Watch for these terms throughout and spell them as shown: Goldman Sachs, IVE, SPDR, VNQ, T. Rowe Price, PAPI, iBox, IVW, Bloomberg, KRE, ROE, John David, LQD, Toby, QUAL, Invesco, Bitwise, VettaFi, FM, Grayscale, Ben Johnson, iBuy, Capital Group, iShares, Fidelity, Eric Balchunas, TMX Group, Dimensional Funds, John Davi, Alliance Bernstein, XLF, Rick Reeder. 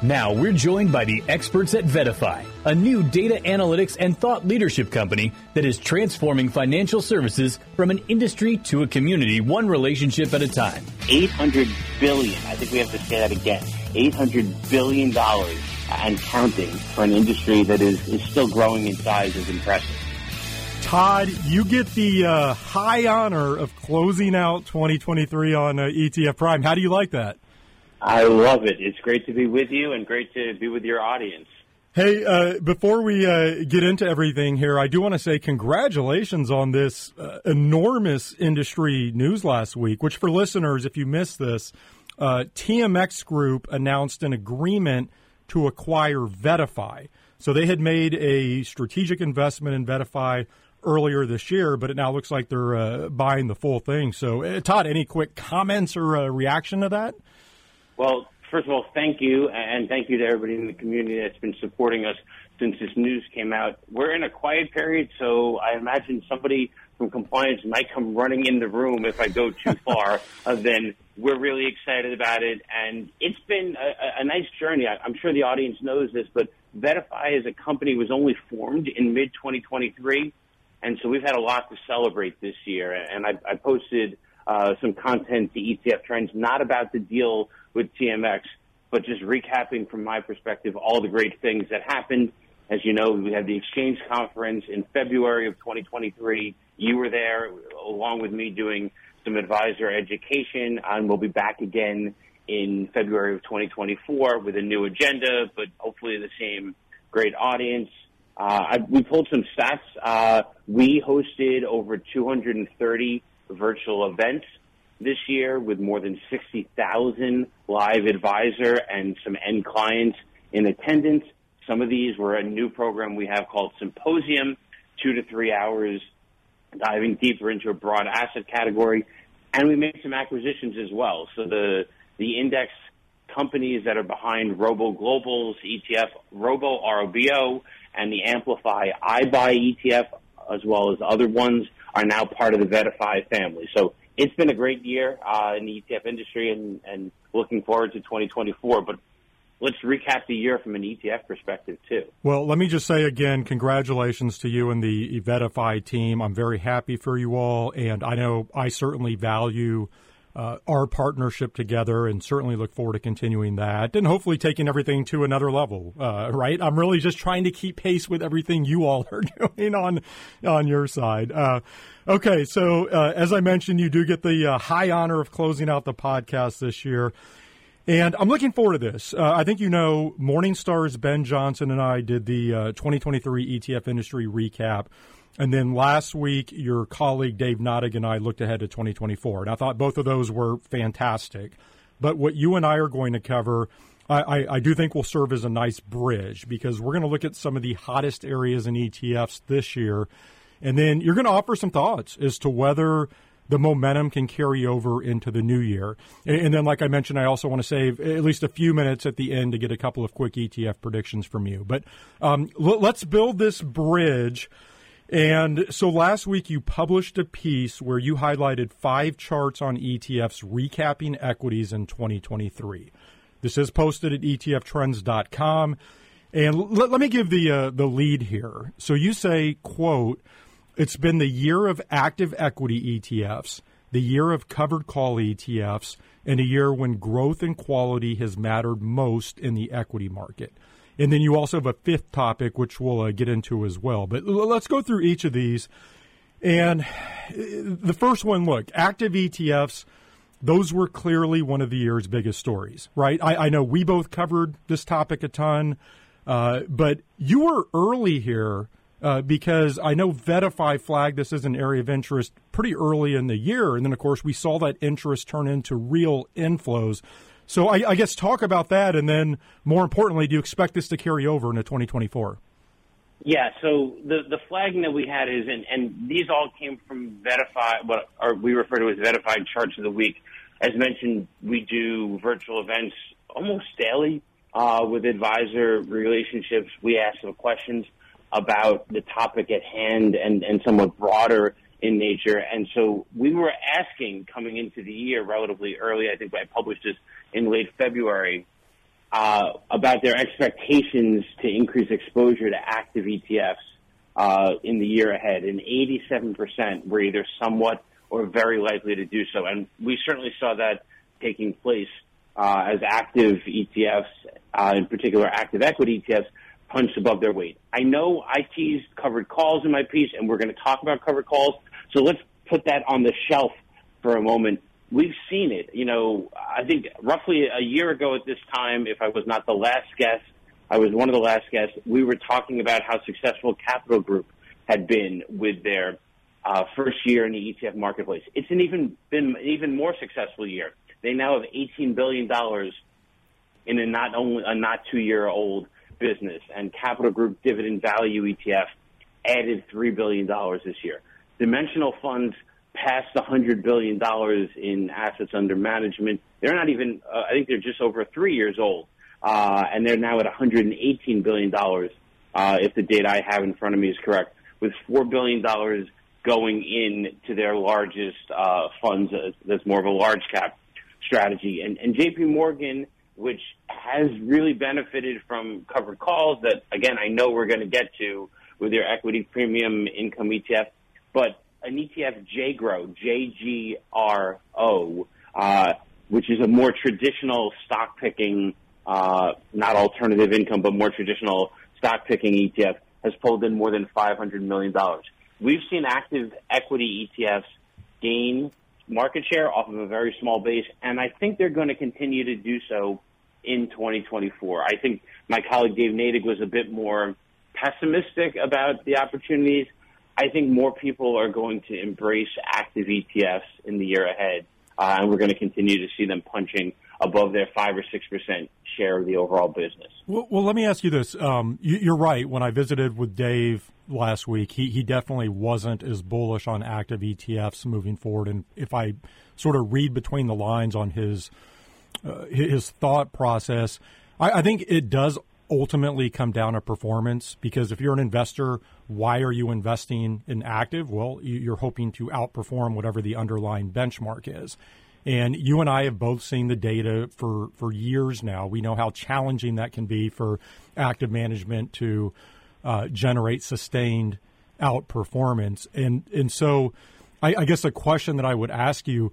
Now we're joined by the experts at VettaFi, a new data analytics and thought leadership company that is transforming financial services from an industry to a community, one relationship at a time. $800 billion, I think we have to say that again, $800 billion and counting for an industry that is still growing in size is impressive. Todd, you get the high honor of closing out 2023 on ETF Prime. How do you like that? I love it. It's great to be with you and great to be with your audience. Hey, before we get into everything here, I do want to say congratulations on this enormous industry news last week, which for listeners, if you missed this, TMX Group announced an agreement to acquire VettaFi. So they had made a strategic investment in VettaFi earlier this year, but it now looks like they're buying the full thing. So, Todd, any quick comments or reaction to that? Well, first of all, thank you, and thank you to everybody in the community that's been supporting us since this news came out. We're in a quiet period, so I imagine somebody from compliance might come running in the room if I go too far. Then we're really excited about it, and it's been a nice journey. I'm sure the audience knows this, but VettaFi as a company was only formed in mid-2023, and so we've had a lot to celebrate this year, and I posted some content to ETF Trends, not about the deal with TMX, but just recapping from my perspective all the great things that happened. As you know, we had the exchange conference in February of 2023. You were there along with me doing some advisor education, and we'll be back again in February of 2024 with a new agenda, but hopefully the same great audience. We pulled some stats. We hosted over 230 virtual events this year with more than 60,000 live advisor and some end clients in attendance. Some of these were a new program we have called Symposium, 2 to 3 hours diving deeper into a broad asset category. And we made some acquisitions as well. So the index companies that are behind ROBO Global's ETF, ROBO, ROBO, and the Amplify iBuy ETF, as well as other ones, are now part of the VettaFi family. So it's been a great year in the ETF industry and looking forward to 2024. But let's recap the year from an ETF perspective, too. Well, let me just say again, congratulations to you and the VettaFi team. I'm very happy for you all, and I know I certainly value our partnership together and certainly look forward to continuing that and hopefully taking everything to another level, right? I'm really just trying to keep pace with everything you all are doing on your side. Okay, so as I mentioned, you do get the high honor of closing out the podcast this year. And I'm looking forward to this. I think you know Morningstar's Ben Johnson and I did the 2023 ETF industry recap. And then last week, your colleague Dave Nadig and I looked ahead to 2024. And I thought both of those were fantastic. But what you and I are going to cover, I do think will serve as a nice bridge because we're going to look at some of the hottest areas in ETFs this year. And then you're going to offer some thoughts as to whether the momentum can carry over into the new year. And then, like I mentioned, I also want to save at least a few minutes at the end to get a couple of quick ETF predictions from you. But let's build this bridge. And so last week you published a piece where you highlighted 5 charts on ETFs recapping equities in 2023. This is posted at ETFtrends.com. And let me give the lead here. So you say, quote, "It's been the year of active equity ETFs, the year of covered call ETFs, and a year when growth and quality has mattered most in the equity market." And then you also have a 5th topic, which we'll get into as well. But let's go through each of these. And the first one, look, active ETFs, those were clearly one of the year's biggest stories, right? I know we both covered this topic a ton, but you were early here. Because I know VettaFi flagged this as an area of interest pretty early in the year. And then, of course, we saw that interest turn into real inflows. So I guess talk about that. And then, more importantly, do you expect this to carry over into 2024? Yeah, so the flagging that we had is, and these all came from VettaFi, what we refer to as VettaFi Charts of the Week. As mentioned, we do virtual events almost daily with advisor relationships. We ask them questions about the topic at hand and somewhat broader in nature. And so we were asking coming into the year relatively early. I think I published this in late February. about their expectations to increase exposure to active ETFs in the year ahead, and 87% were either somewhat or very likely to do so. And we certainly saw that taking place as active ETFs, in particular active equity ETFs, punched above their weight. I know I teased covered calls in my piece, and we're going to talk about covered calls. So let's put that on the shelf for a moment. We've seen it. You know, I think roughly a year ago at this time, if I was not the last guest, I was one of the last guests, we were talking about how successful Capital Group had been with their first year in the ETF marketplace. It's been an even more successful year. They now have $18 billion in a not 2 year old business, and Capital Group Dividend Value ETF added $3 billion this year. Dimensional Funds passed $100 billion in assets under management. They're not even, I think they're just over 3 years old, and they're now at $118 billion, if the data I have in front of me is correct, with $4 billion going into their largest funds. That's more of a large cap strategy. And J.P. Morgan, which has really benefited from covered calls that, again, I know we're going to get to with their equity premium income ETF, but an ETF J-GRO, J-GRO, which is a more traditional stock picking, not alternative income, but more traditional stock picking ETF, has pulled in more than $500 million. We've seen active equity ETFs gain market share off of a very small base, and I think they're going to continue to do so in 2024. I think my colleague Dave Nadig was a bit more pessimistic about the opportunities. I think more people are going to embrace active ETFs in the year ahead, and we're going to continue to see them punching above their 5 or 6% share of the overall business. Well, let me ask you this. You're right. When I visited with Dave last week, he definitely wasn't as bullish on active ETFs moving forward. And if I sort of read between the lines on his thought process, I think it does ultimately come down to performance, because if you're an investor, why are you investing in active? Well, you're hoping to outperform whatever the underlying benchmark is. And you and I have both seen the data for years now. We know how challenging that can be for active management to generate sustained outperformance. And so I guess the question that I would ask you,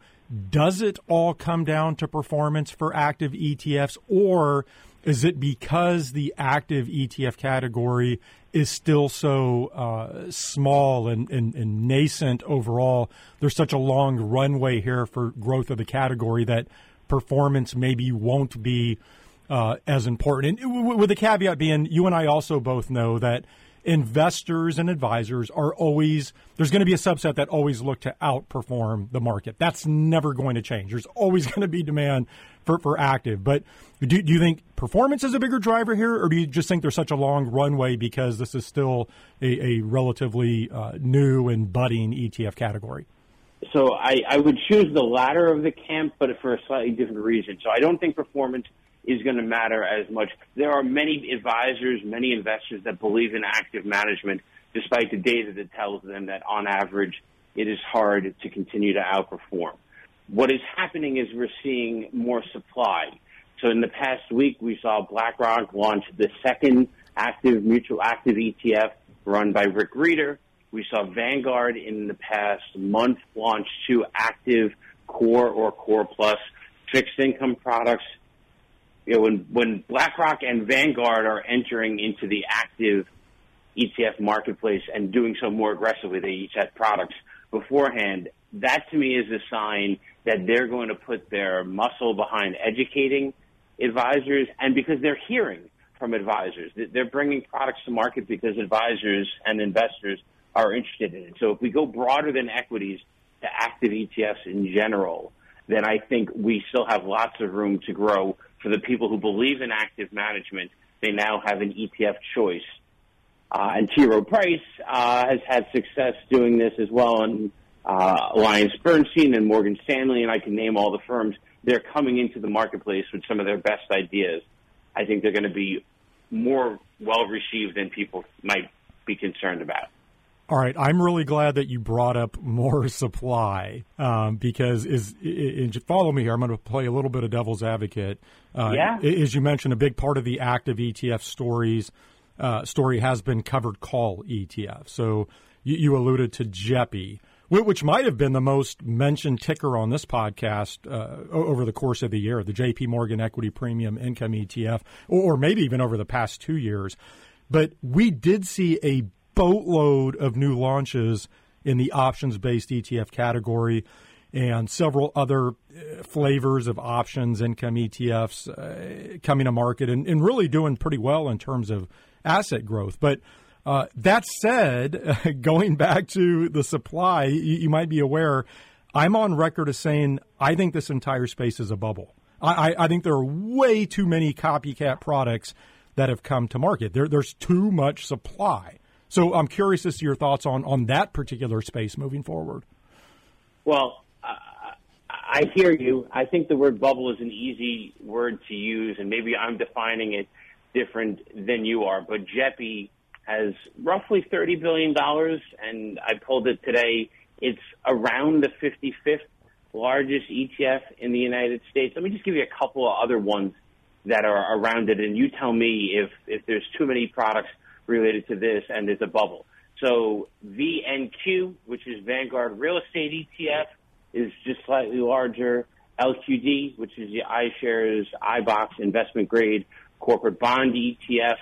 does it all come down to performance for active ETFs, or is it because the active ETF category is still so small and nascent overall? There's such a long runway here for growth of the category that performance maybe won't be as important. And with the caveat being, you and I also both know that investors and advisors are always, there's going to be a subset that always look to outperform the market. That's never going to change. There's always going to be demand for active. But do you think performance is a bigger driver here, or do you just think there's such a long runway because this is still a relatively new and budding ETF category? So I would choose the latter of the camp, but for a slightly different reason. So I don't think performance is going to matter as much. There are many advisors, many investors that believe in active management, despite the data that tells them that on average, it is hard to continue to outperform. What is happening is we're seeing more supply. So in the past week, we saw BlackRock launch the second mutual active ETF run by Rick Reeder. We saw Vanguard in the past month launch two active core or core plus fixed income products. You know, when BlackRock and Vanguard are entering into the active ETF marketplace and doing so more aggressively, they each had products beforehand. That to me is a sign that they're going to put their muscle behind educating advisors, and because they're hearing from advisors. They're bringing products to market because advisors and investors are interested in it. So if we go broader than equities to active ETFs in general, then I think we still have lots of room to grow. For the people who believe in active management, they now have an ETF choice. And T. Rowe Price has had success doing this as well, and Alliance Bernstein and Morgan Stanley, and I can name all the firms. They're coming into the marketplace with some of their best ideas. I think they're going to be more well-received than people might be concerned about. All right, I'm really glad that you brought up more supply because follow me here. I'm going to play a little bit of devil's advocate. As you mentioned, a big part of the active ETF story has been covered call ETF. So you alluded to JEPI, which might have been the most mentioned ticker on this podcast over the course of the year, the J.P. Morgan Equity Premium Income ETF, or maybe even over the past 2 years. But we did see a boatload of new launches in the options-based ETF category and several other flavors of options income ETFs coming to market and really doing pretty well in terms of asset growth. But that said, going back to the supply, you might be aware, I'm on record as saying I think this entire space is a bubble. I think there are way too many copycat products that have come to market. There's too much supply. So I'm curious as to your thoughts on that particular space moving forward. Well, I hear you. I think the word bubble is an easy word to use, and maybe I'm defining it different than you are. But JEPI has roughly $30 billion, and I pulled it today. It's around the 55th largest ETF in the United States. Let me just give you a couple of other ones that are around it, and you tell me if there's too many products related to this and there's a bubble. So VNQ, which is Vanguard Real Estate ETF, is just slightly larger. LQD, which is the iShares iBox Investment Grade Corporate Bond ETF,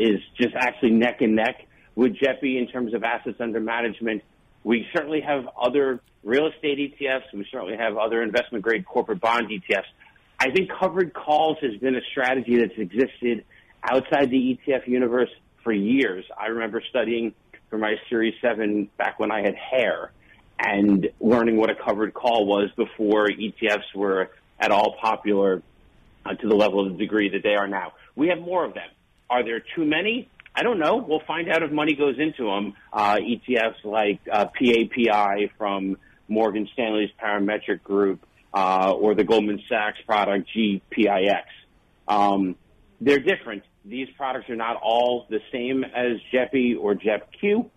is just actually neck and neck with JEPI in terms of assets under management. We certainly have other real estate ETFs. We certainly have other investment grade corporate bond ETFs. I think covered calls has been a strategy that's existed outside the ETF universe for years. I remember studying for my Series 7 back when I had hair and learning what a covered call was before ETFs were at all popular to the level of the degree that they are now. We have more of them. Are there too many? I don't know. We'll find out if money goes into them. ETFs like PAPI from Morgan Stanley's Parametric Group or the Goldman Sachs product GPIX. They're different. These products are not all the same as JEPI or JEPQ.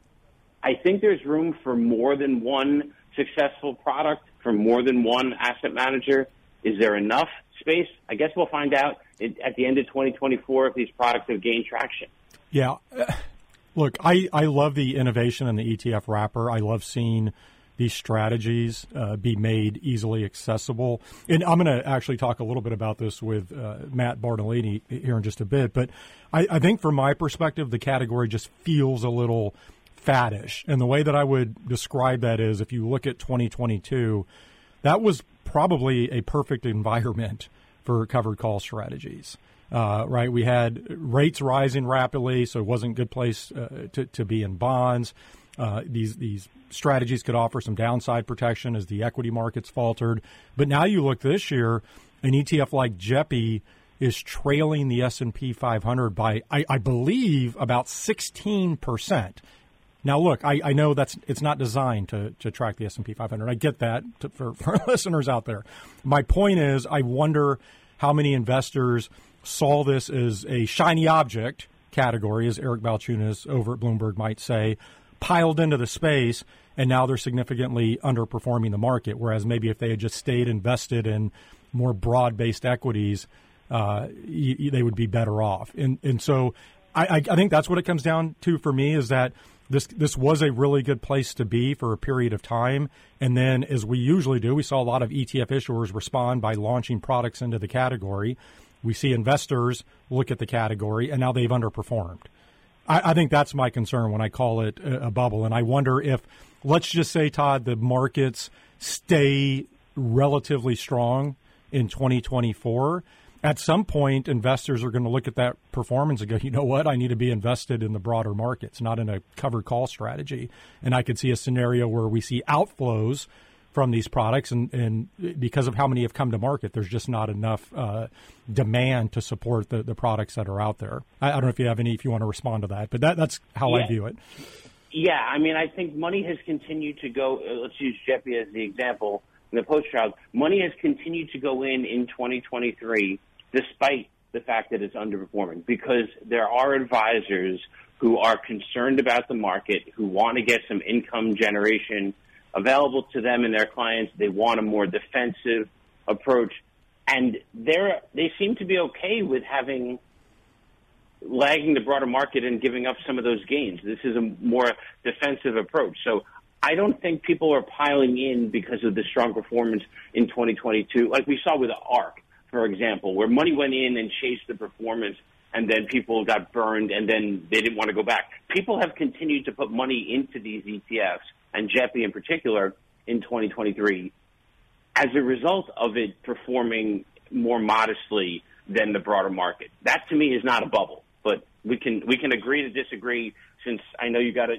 I think there's room for more than one successful product from more than one asset manager. Is there enough space? I guess we'll find out at the end of 2024 if these products have gained traction. Yeah. Look, I love the innovation in the ETF wrapper. I love seeing these strategies be made easily accessible. And I'm going to actually talk a little bit about this with Matt Bartolini here in just a bit. But I think from my perspective, the category just feels a little faddish. And the way that I would describe that is if you look at 2022, that was probably a perfect environment for covered call strategies, right? We had rates rising rapidly, so it wasn't a good place to be in bonds. These strategies could offer some downside protection as the equity markets faltered. But now you look this year, an ETF like JEPI is trailing the S&P 500 by, I believe, about 16%. Now, look, I know it's not designed to track the S&P 500. I get that for listeners out there. My point is I wonder how many investors saw this as a shiny object category, as Eric Balchunas over at Bloomberg might say, piled into the space, and now they're significantly underperforming the market, whereas maybe if they had just stayed invested in more broad-based equities, they would be better off. And so I think that's what it comes down to for me is that this was a really good place to be for a period of time. And then, as we usually do, we saw a lot of ETF issuers respond by launching products into the category. We see investors look at the category, and now they've underperformed. I think that's my concern when I call it a bubble. And I wonder if, let's just say, Todd, the markets stay relatively strong in 2024. At some point, investors are going to look at that performance and go, you know what, I need to be invested in the broader markets, not in a covered call strategy. And I could see a scenario where we see outflows from these products. And because of how many have come to market, there's just not enough demand to support the products that are out there. I don't know if you have any, if you want to respond to that, but that's how I view it. Yeah, I mean, I think money has continued to go, let's use JEPI as the example, in the post-trial, money has continued to go in 2023, despite the fact that it's underperforming, because there are advisors who are concerned about the market, who want to get some income generation available to them and their clients. They want a more defensive approach. And they seem to be okay with having lagging the broader market and giving up some of those gains. This is a more defensive approach. So I don't think people are piling in because of the strong performance in 2022, like we saw with ARK, for example, where money went in and chased the performance, and then people got burned, and then they didn't want to go back. People have continued to put money into these ETFs, and JEPI in particular, in 2023, as a result of it performing more modestly than the broader market. That, to me, is not a bubble. But we can agree to disagree, since I know you got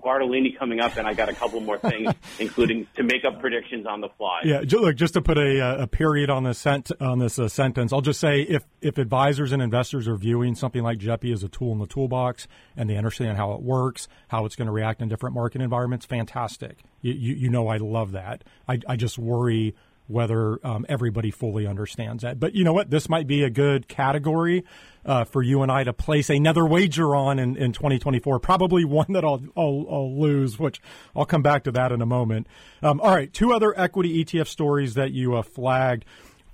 Bartolini coming up, and I got a couple more things, including to make up predictions on the fly. Yeah, look, just to put a period on this sentence, I'll just say if advisors and investors are viewing something like JEPI as a tool in the toolbox, and they understand how it works, how it's going to react in different market environments, fantastic. You know I love that. I just worry whether everybody fully understands that. But you know what? This might be a good category for you and I to place another wager on in 2024, probably one that I'll lose, which I'll come back to that in a moment. All right, two other equity ETF stories that you flagged.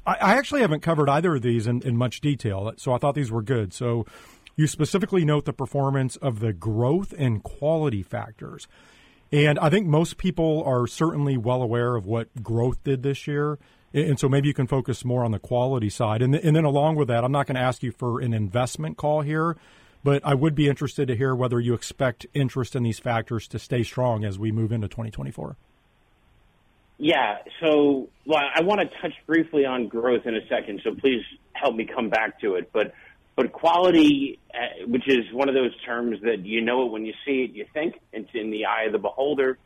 I actually haven't covered either of these in much detail, so I thought these were good. So you specifically note the performance of the growth and quality factors. And I think most people are certainly well aware of what growth did this year. And so maybe you can focus more on the quality side. And then along with that, I'm not going to ask you for an investment call here, but I would be interested to hear whether you expect interest in these factors to stay strong as we move into 2024. Yeah. So I want to touch briefly on growth in a second, so please help me come back to it. But quality, which is one of those terms that you know it when you see it, you think. It's in the eye of the beholder.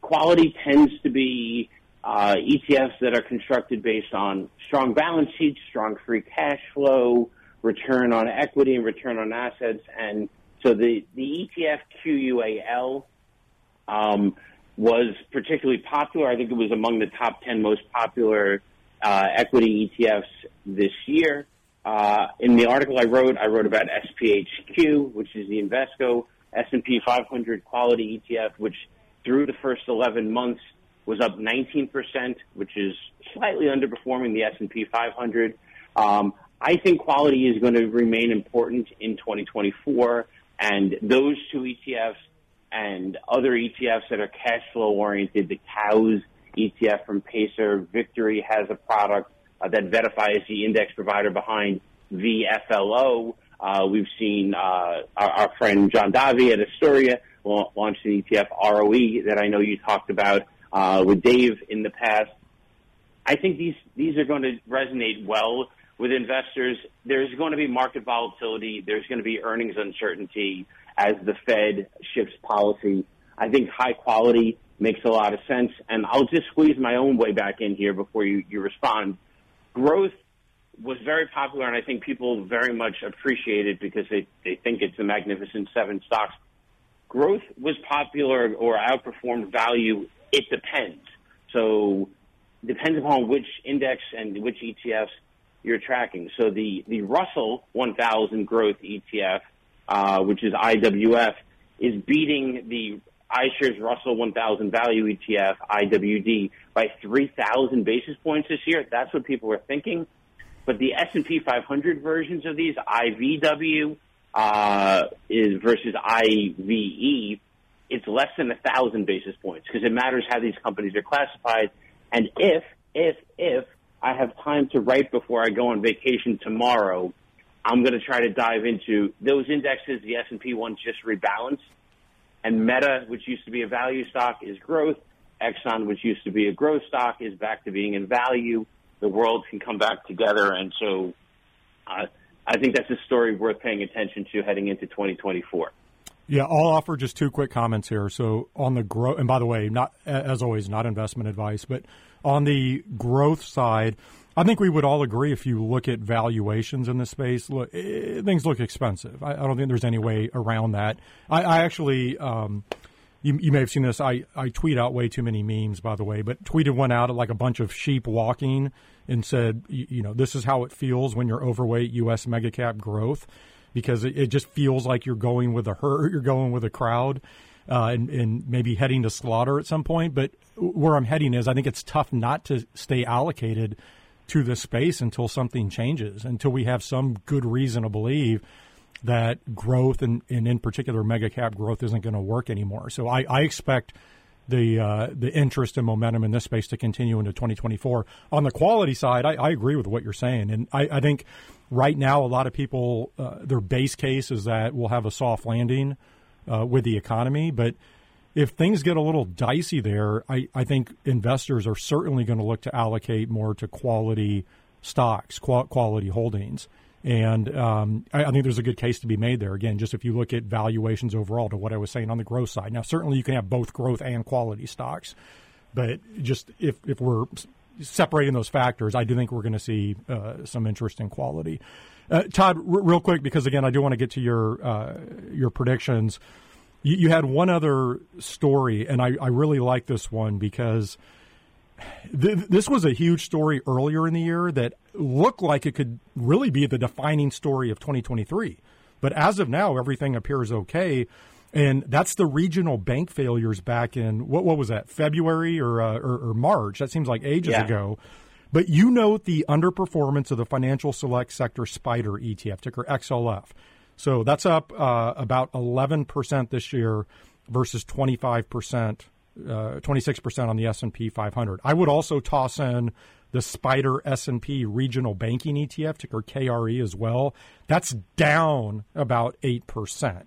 Quality tends to be ETFs that are constructed based on strong balance sheets, strong free cash flow, return on equity, and return on assets. And so the ETF QUAL was particularly popular. I think it was among the top 10 most popular equity ETFs this year. In the article I wrote about SPHQ, which is the Invesco S&P 500 quality ETF, which through the first 11 months was up 19%, which is slightly underperforming the S&P 500. I think quality is going to remain important in 2024, and those two ETFs and other ETFs that are cash flow oriented, the COWS ETF from Pacer, Victory has a product that VettaFi is the index provider behind VFLO. We've seen our friend John Davi at Astoria launch an ETF ROE that I know you talked about with Dave in the past. I think these are going to resonate well with investors. There's going to be market volatility. There's going to be earnings uncertainty as the Fed shifts policy. I think high quality makes a lot of sense. And I'll just squeeze my own way back in here before you respond. Growth was very popular, and I think people very much appreciate it because they think it's a Magnificent Seven stocks. Growth was popular or outperformed value. It depends. So depends upon which index and which ETFs you're tracking. So the Russell 1000 growth ETF, which is IWF, is beating the iShares Russell 1000 Value ETF, IWD, by 3,000 basis points this year. That's what people were thinking. But the S&P 500 versions of these, IVW is versus IVE, it's less than 1,000 basis points because it matters how these companies are classified. And if I have time to write before I go on vacation tomorrow, I'm going to try to dive into those indexes. The S&P ones just rebalanced. And Meta, which used to be a value stock, is growth. Exxon, which used to be a growth stock, is back to being in value. The world can come back together. And so I think that's a story worth paying attention to heading into 2024. Yeah, I'll offer just two quick comments here. So on the growth, and by the way, not as always, not investment advice, but on the growth side, I think we would all agree if you look at valuations in this space, look, things look expensive. I don't think there's any way around that. I actually, you may have seen this, I tweet out way too many memes, by the way, but tweeted one out at like a bunch of sheep walking and said, you know, this is how it feels when you're overweight U.S. megacap growth. because it just feels like you're going with a herd, you're going with a crowd, and maybe heading to slaughter at some point. But where I'm heading is I think it's tough not to stay allocated to this space until something changes, until we have some good reason to believe that growth, and in particular mega cap growth, isn't going to work anymore. So I expect the interest and momentum in this space to continue into 2024. On the quality side, I agree with what you're saying. And I think right now a lot of people, their base case is that we'll have a soft landing with the economy. But if things get a little dicey there, I think investors are certainly going to look to allocate more to quality stocks, quality holdings. And I think there's a good case to be made there. Again, just if you look at valuations overall to what I was saying on the growth side. Now, certainly you can have both growth and quality stocks. But just if we're separating those factors, I do think we're going to see some interest in quality. Todd, real quick, because, again, I do want to get to your predictions. You had one other story, and I really like this one because this was a huge story earlier in the year that looked like it could really be the defining story of 2023. But as of now, everything appears okay. And that's the regional bank failures back in, what was that, February or March? That seems like ages ago. But you note the underperformance of the Financial Select Sector SPDR ETF, ticker XLF. So that's up about 11% this year versus 25%. 26% on the S&P 500. I would also toss in the SPDR S&P Regional Banking ETF, ticker KRE as well. That's down about 8%.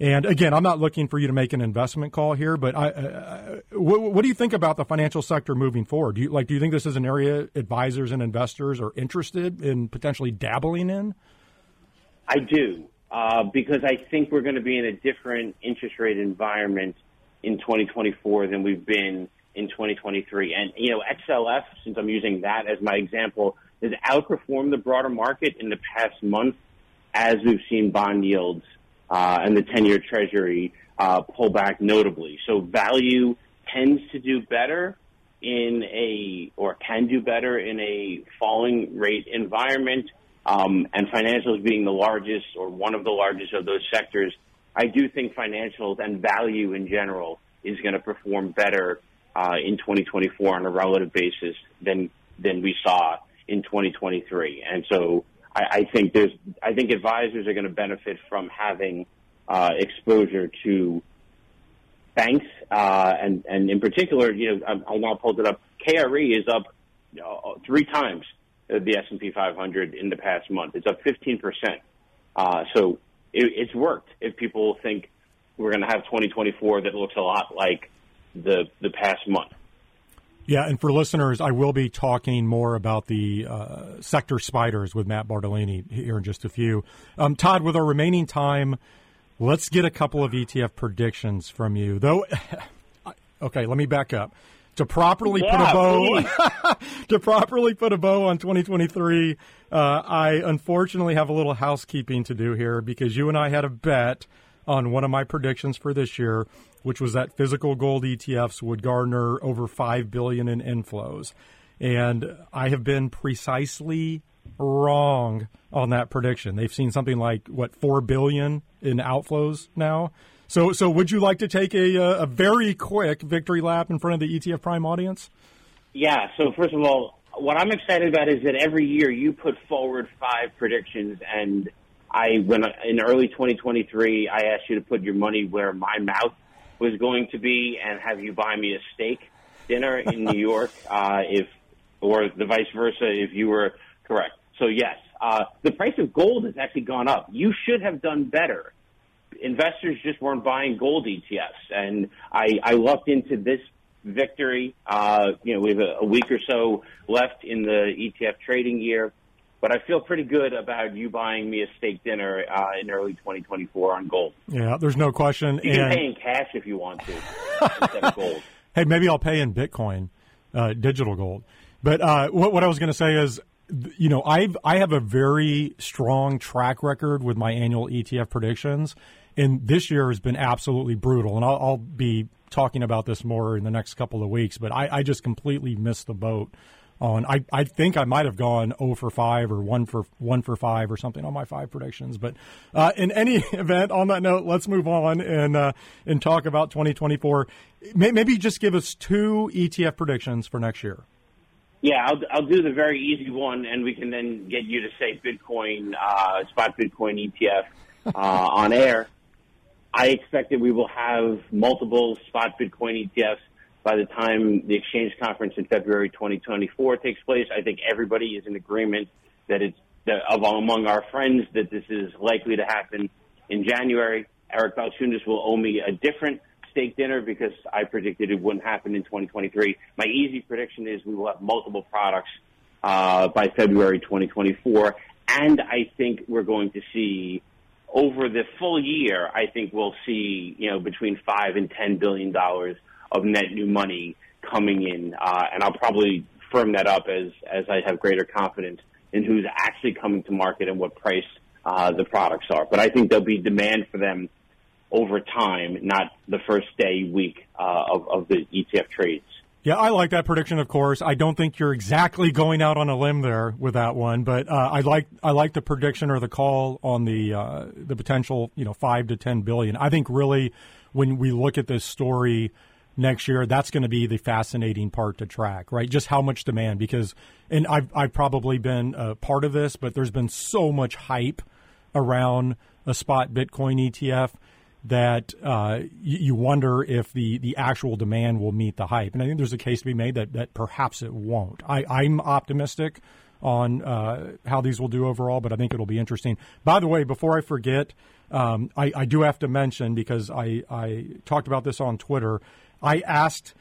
And again, I'm not looking for you to make an investment call here, but what do you think about the financial sector moving forward? Do you think this is an area advisors and investors are interested in potentially dabbling in? I do, because I think we're going to be in a different interest rate environment in 2024 than we've been in 2023. And, you know, XLF, since I'm using that as my example, has outperformed the broader market in the past month as we've seen bond yields and the 10-year Treasury pull back notably. So value tends to do better can do better in a falling rate environment. And financials being the largest or one of the largest of those sectors, I do think financials and value in general is going to perform better in 2024 on a relative basis than we saw in 2023. And so I think advisors are going to benefit from having exposure to banks and in particular, you know, I now pulled it up. KRE is up 3 times the S&P 500 in the past month. It's up 15%. So it's worked. If people think we're going to have 2024 that looks a lot like the past month. Yeah, and for listeners, I will be talking more about the sector SPDRs with Matt Bartolini here in just a few. Todd, with our remaining time, let's get a couple of ETF predictions from you. Though, okay, let me back up. To properly put a bow on 2023, I unfortunately have a little housekeeping to do here because you and I had a bet on one of my predictions for this year, which was that physical gold ETFs would garner over $5 billion in inflows. And I have been precisely wrong on that prediction. They've seen something like, $4 billion in outflows now? So would you like to take a very quick victory lap in front of the ETF Prime audience? Yeah. So first of all, what I'm excited about is that every year you put forward 5 predictions, and when in early 2023, I asked you to put your money where my mouth was going to be and have you buy me a steak dinner in New York, or the vice versa if you were correct. So yes, the price of gold has actually gone up. You should have done better. Investors just weren't buying gold ETFs, and I lucked into this victory. We have a week or so left in the ETF trading year, but I feel pretty good about you buying me a steak dinner in early 2024 on gold. Yeah, there's no question. You can pay in cash if you want to instead of gold. Hey, maybe I'll pay in Bitcoin, digital gold. But what I was going to say is, you know, I have a very strong track record with my annual ETF predictions. And this year has been absolutely brutal. And I'll be talking about this more in the next couple of weeks. But I just completely missed the boat on. I think I might have gone 0 for 5 or 1 for 5 or something on my 5 predictions. But in any event, on that note, let's move on and talk about 2024. Maybe just give us 2 ETF predictions for next year. Yeah, I'll do the very easy one, and we can then get you to say Bitcoin, spot Bitcoin ETF on air. I expect that we will have multiple spot Bitcoin ETFs by the time the exchange conference in February 2024 takes place. I think everybody is in agreement that among our friends that this is likely to happen in January. Eric Balchunas will owe me a different steak dinner because I predicted it wouldn't happen in 2023. My easy prediction is we will have multiple products by February 2024, and I think we're going to see over the full year. I think we'll see between $5 and $10 billion of net new money coming in, and I'll probably firm that up as I have greater confidence in who's actually coming to market and what price the products are. But I think there'll be demand for them over time, not the first day, week of the ETF trades. Yeah, I like that prediction, of course. I don't think you're exactly going out on a limb there with that one, but I like the prediction or the call on the potential, 5 to 10 billion. I think really when we look at this story next year, that's going to be the fascinating part to track, right? Just how much demand, because, and I've probably been a part of this, but there's been so much hype around a spot Bitcoin ETF that you wonder if the actual demand will meet the hype. And I think there's a case to be made that perhaps it won't. I'm optimistic on how these will do overall, but I think it'll be interesting. By the way, before I forget, I do have to mention, because I talked about this on Twitter, I asked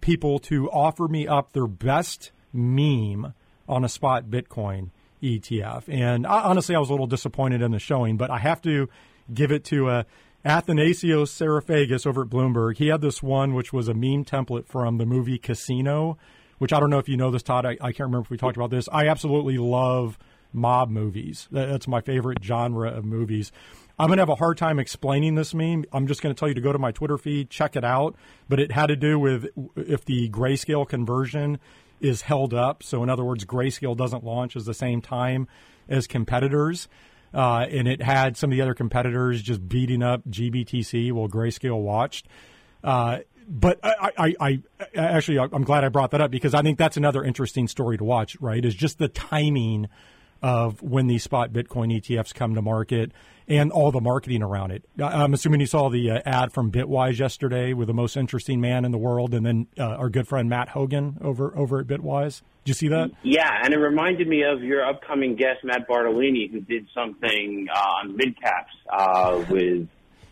people to offer me up their best meme on a spot Bitcoin ETF. And honestly, I was a little disappointed in the showing, but I have to give it to Athanasios Serafagus over at Bloomberg. He had this one, which was a meme template from the movie Casino, which I don't know if you know this, Todd. I can't remember if we talked about this. I absolutely love mob movies. That's my favorite genre of movies. I'm going to have a hard time explaining this meme. I'm just going to tell you to go to my Twitter feed, check it out. But it had to do with if the Grayscale conversion is held up. So in other words, Grayscale doesn't launch at the same time as competitors. And it had some of the other competitors just beating up GBTC while Grayscale watched. But I'm glad I brought that up, because I think that's another interesting story to watch, right, is just the timing of when these spot Bitcoin ETFs come to market and all the marketing around it. I'm assuming you saw the ad from Bitwise yesterday with the most interesting man in the world, and then our good friend Matt Hogan over at Bitwise. Did you see that? Yeah, and it reminded me of your upcoming guest, Matt Bartolini, who did something on Midcaps with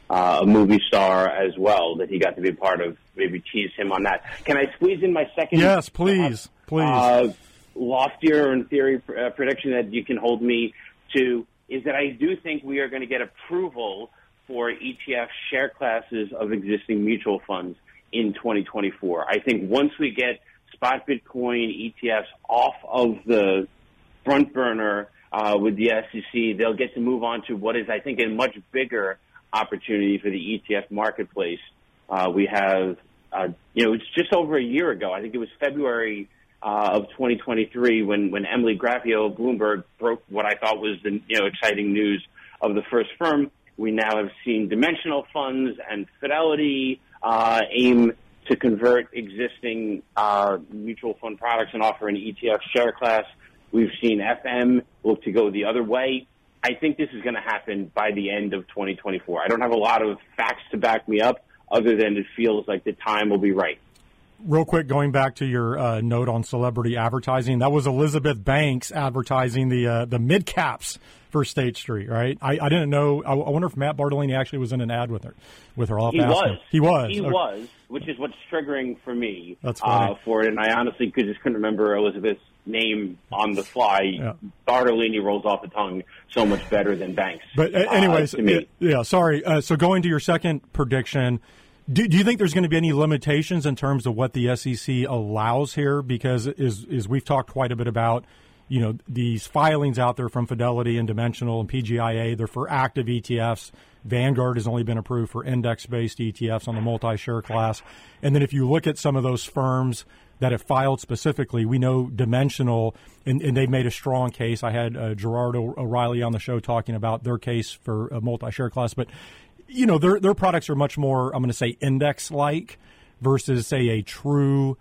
a movie star as well that he got to be a part of. Maybe tease him on that. Can I squeeze in my second? Yes, please, please. Loftier in theory prediction that you can hold me to is that I do think we are going to get approval for ETF share classes of existing mutual funds in 2024. I think once we get spot Bitcoin ETFs off of the front burner with the SEC, they'll get to move on to what is, I think, a much bigger opportunity for the ETF marketplace. We have, it's just over a year ago. I think it was February of 2023 when Emily Graffio of Bloomberg broke what I thought was the exciting news of the first firm. We now have seen Dimensional Funds and Fidelity aim to convert existing mutual fund products and offer an ETF share class. We've seen FM look to go the other way. I think this is going to happen by the end of 2024. I don't have a lot of facts to back me up other than it feels like the time will be right. Real quick, going back to your note on celebrity advertising, that was Elizabeth Banks advertising the mid-caps for State Street, right? I didn't know. I wonder if Matt Bartolini actually was in an ad with her. He was, which is what's triggering for me. That's funny. For it, and I honestly couldn't remember Elizabeth's name on the fly. Yeah. Bartolini rolls off the tongue so much better than Banks. But anyways, sorry. So going to your second prediction, Do you think there's going to be any limitations in terms of what the SEC allows here? Because as we've talked quite a bit about, these filings out there from Fidelity and Dimensional and PGIA, they're for active ETFs. Vanguard has only been approved for index-based ETFs on the multi-share class. And then if you look at some of those firms that have filed specifically. We know Dimensional, and they've made a strong case. I had Gerard O'Reilly on the show talking about their case for a multi-share class. But, you know, their products are much more, I'm going to say, index-like versus, say, a true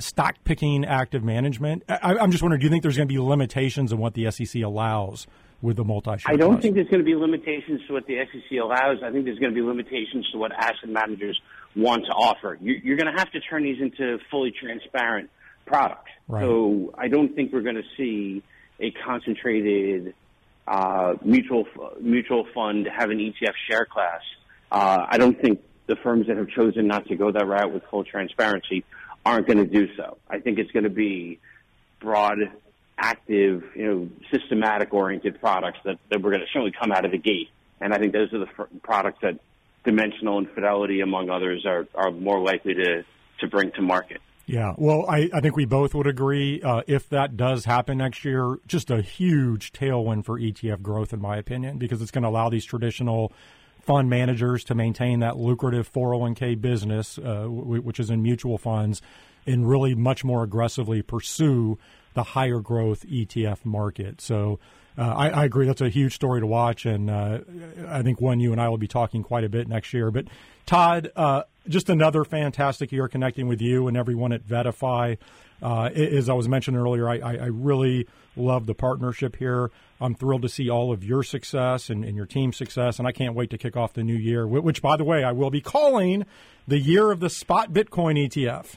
stock-picking active management. I'm just wondering, do you think there's going to be limitations on what the SEC allows with the multi-share? I don't think there's going to be limitations to what the SEC allows. I think there's going to be limitations to what asset managers want to offer. You're going to have to turn these into fully transparent products. Right. So I don't think we're going to see a concentrated mutual fund have an ETF share class. I don't think the firms that have chosen not to go that route with full transparency aren't going to do so. I think it's going to be broad, active, systematic-oriented products that we're going to certainly come out of the gate. And I think those are the products that Dimensional and Fidelity, among others, are more likely to bring to market. Yeah, well, I think we both would agree if that does happen next year, just a huge tailwind for ETF growth, in my opinion, because it's going to allow these traditional fund managers to maintain that lucrative 401k business, which is in mutual funds, and really much more aggressively pursue the higher growth ETF market. So I agree. That's a huge story to watch. And I think one you and I will be talking quite a bit next year. But Todd, just another fantastic year connecting with you and everyone at VettaFi. As I was mentioning earlier, I really love the partnership here. I'm thrilled to see all of your success and your team's success. And I can't wait to kick off the new year, which, by the way, I will be calling the year of the spot Bitcoin ETF.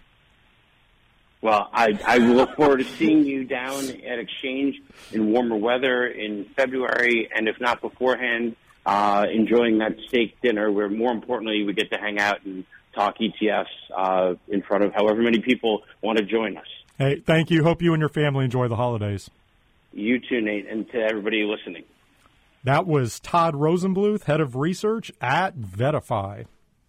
Well, I look forward to seeing you down at Exchange in warmer weather in February, and if not beforehand, enjoying that steak dinner where, more importantly, we get to hang out and talk ETFs in front of however many people want to join us. Hey, thank you. Hope you and your family enjoy the holidays. You too, Nate, and to everybody listening. That was Todd Rosenbluth, head of research at VettaFi.